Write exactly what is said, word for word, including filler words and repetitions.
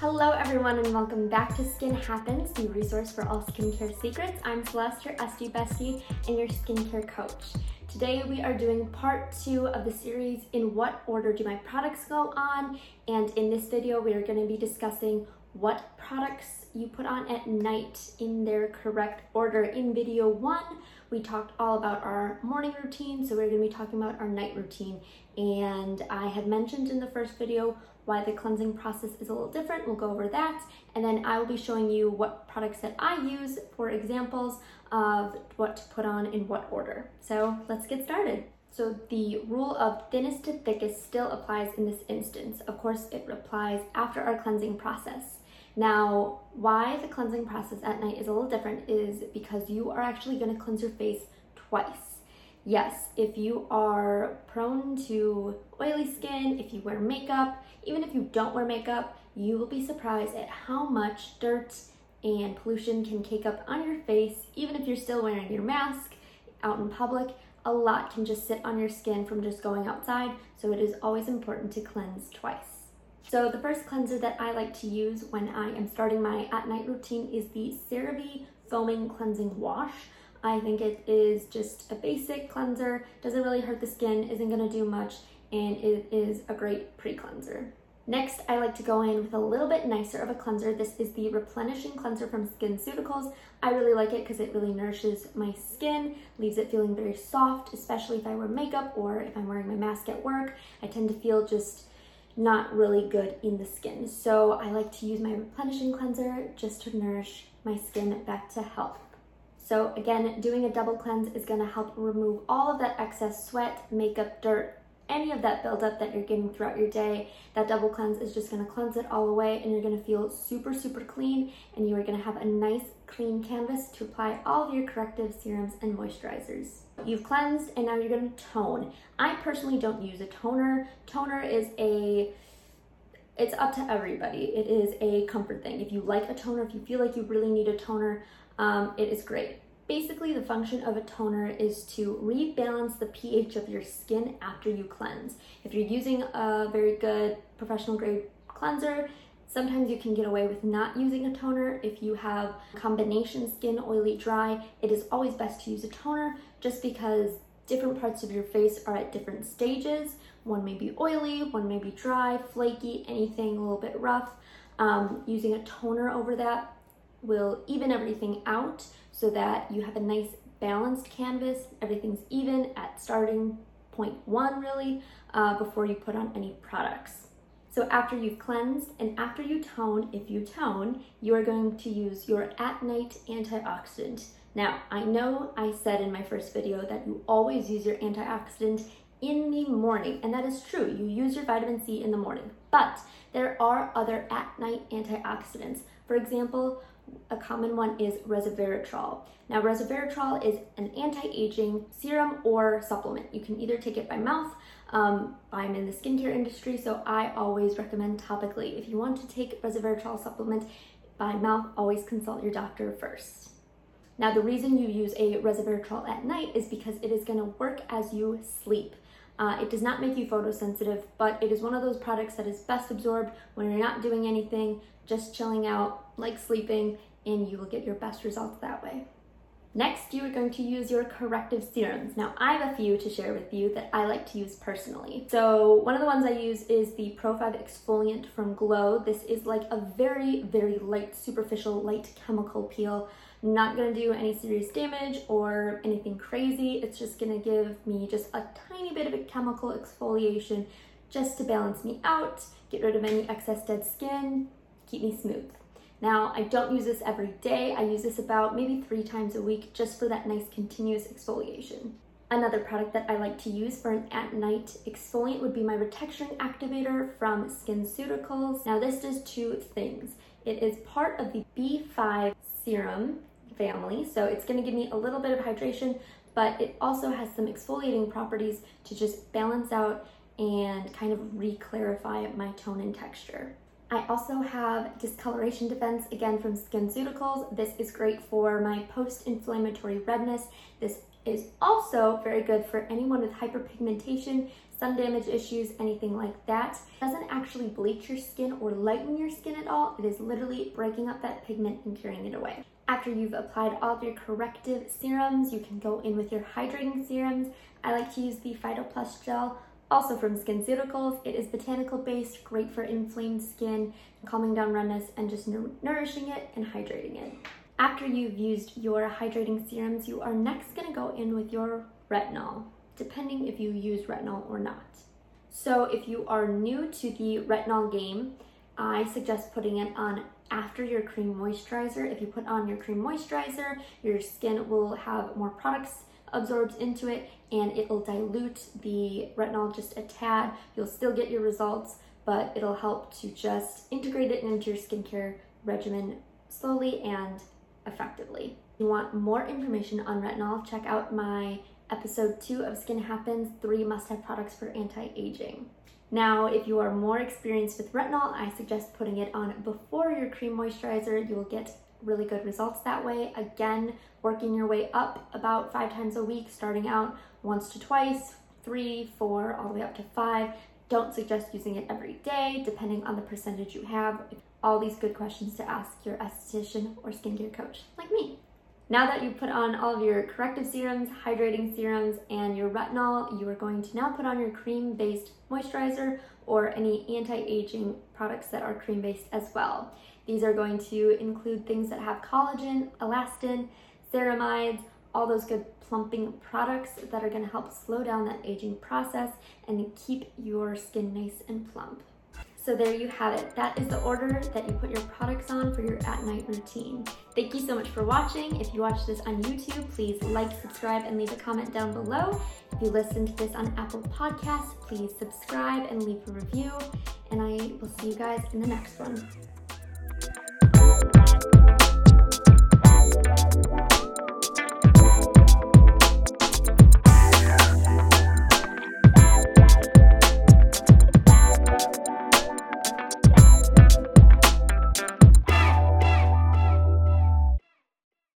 Hello everyone and welcome back to Skin Happens, the resource for all skincare secrets. I'm Celeste, your S D bestie and your skincare coach. Today we are doing part two of the series, in what order do my products go on? And in this video we are going to be discussing what products you put on at night in their correct order. In video one, we talked all about our morning routine, so we're going to be talking about our night routine. And I had mentioned in the first video why the cleansing process is a little different. We'll go over that. And then I will be showing you what products that I use for examples of what to put on in what order. So let's get started. So the rule of thinnest to thickest still applies in this instance. Of course, it applies after our cleansing process. Now, why the cleansing process at night is a little different is because you are actually going to cleanse your face twice. Yes, if you are prone to oily skin, if you wear makeup, even if you don't wear makeup, you will be surprised at how much dirt and pollution can cake up on your face. Even if you're still wearing your mask out in public, a lot can just sit on your skin from just going outside, so it is always important to cleanse twice. So the first cleanser that I like to use when I am starting my at-night routine is the CeraVe Foaming Cleansing Wash. I think it is just a basic cleanser, doesn't really hurt the skin, isn't going to do much, and it is a great pre-cleanser. Next, I like to go in with a little bit nicer of a cleanser. This is the Replenishing Cleanser from SkinCeuticals. I really like it because it really nourishes my skin, leaves it feeling very soft, especially if I wear makeup or if I'm wearing my mask at work. I tend to feel just not really good in the skin. So I like to use my replenishing cleanser just to nourish my skin back to health. So again, doing a double cleanse is going to help remove all of that excess sweat, makeup, dirt, any of that buildup that you're getting throughout your day. That double cleanse is just going to cleanse it all away, and you're going to feel super, super clean, and you are going to have a nice clean canvas to apply all of your corrective serums and moisturizers. You've cleansed and now you're going to tone. I personally don't use a toner. Toner is a, it's up to everybody. It is a comfort thing. If you like a toner, if you feel like you really need a toner, um, it is great. Basically, the function of a toner is to rebalance the pH of your skin after you cleanse. If you're using a very good professional grade cleanser, sometimes you can get away with not using a toner. If you have combination skin, oily, dry, it is always best to use a toner just because different parts of your face are at different stages. One may be oily, one may be dry, flaky, anything a little bit rough. Um, using a toner over that will even everything out so that you have a nice balanced canvas. Everything's even at starting point one, really, uh, before you put on any products. So after you've cleansed and after you tone, if you tone, you are going to use your at-night antioxidant. Now, I know I said in my first video that you always use your antioxidant in the morning, and that is true. You use your vitamin C in the morning, but there are other at-night antioxidants. For example, a common one is resveratrol. Now, resveratrol is an anti-aging serum or supplement. You can either take it by mouth. Um, I'm in the skincare industry, so I always recommend topically. If you want to take resveratrol supplement by mouth, always consult your doctor first. Now, the reason you use a resveratrol at night is because it is going to work as you sleep. Uh, it does not make you photosensitive, but it is one of those products that is best absorbed when you're not doing anything, just chilling out, like sleeping, and you will get your best results that way. Next, you are going to use your corrective serums. Now, I have a few to share with you that I like to use personally. So one of the ones I use is the Pro five Exfoliant from Glow. This is like a very, very light, superficial, light chemical peel. Not going to do any serious damage or anything crazy. It's just going to give me just a tiny bit of a chemical exfoliation just to balance me out, get rid of any excess dead skin, keep me smooth. Now, I don't use this every day. I use this about maybe three times a week just for that nice continuous exfoliation. Another product that I like to use for an at-night exfoliant would be my Retexturing Activator from SkinCeuticals. Now, this does two things. It is part of the B five serum family, so it's going to give me a little bit of hydration, but it also has some exfoliating properties to just balance out and kind of re-clarify my tone and texture. I also have Discoloration Defense, again from SkinCeuticals. This is great for my post-inflammatory redness. This is also very good for anyone with hyperpigmentation, sun damage issues, anything like that. It doesn't actually bleach your skin or lighten your skin at all. It is literally breaking up that pigment and curing it away. After you've applied all of your corrective serums, you can go in with your hydrating serums. I like to use the Phytoplus Gel, also from SkinCeuticals. It is botanical based, great for inflamed skin, calming down redness, and just nourishing it and hydrating it. After you've used your hydrating serums, you are next gonna go in with your retinol, depending if you use retinol or not. So if you are new to the retinol game, I suggest putting it on after your cream moisturizer. If you put on your cream moisturizer, your skin will have more products absorbed into it and it'll dilute the retinol just a tad. You'll still get your results, but it'll help to just integrate it into your skincare regimen slowly and effectively. If you want more information on retinol, check out my episode two of Skin Happens, three must-have products for anti-aging. Now, if you are more experienced with retinol, I suggest putting it on before your cream moisturizer. You will get really good results that way. Again, working your way up about five times a week, starting out once to twice, three, four, all the way up to five. Don't suggest using it every day, depending on the percentage you have. All these good questions to ask your esthetician or skincare coach, like me. Now that you've put on all of your corrective serums, hydrating serums, and your retinol, you are going to now put on your cream-based moisturizer or any anti-aging products that are cream-based as well. These are going to include things that have collagen, elastin, ceramides, all those good plumping products that are gonna help slow down that aging process and keep your skin nice and plump. So there you have it. That is the order that you put your products on for your at-night routine. Thank you so much for watching. If you watch this on YouTube, please like, subscribe, and leave a comment down below. If you listen to this on Apple Podcasts, please subscribe and leave a review. And I will see you guys in the next one.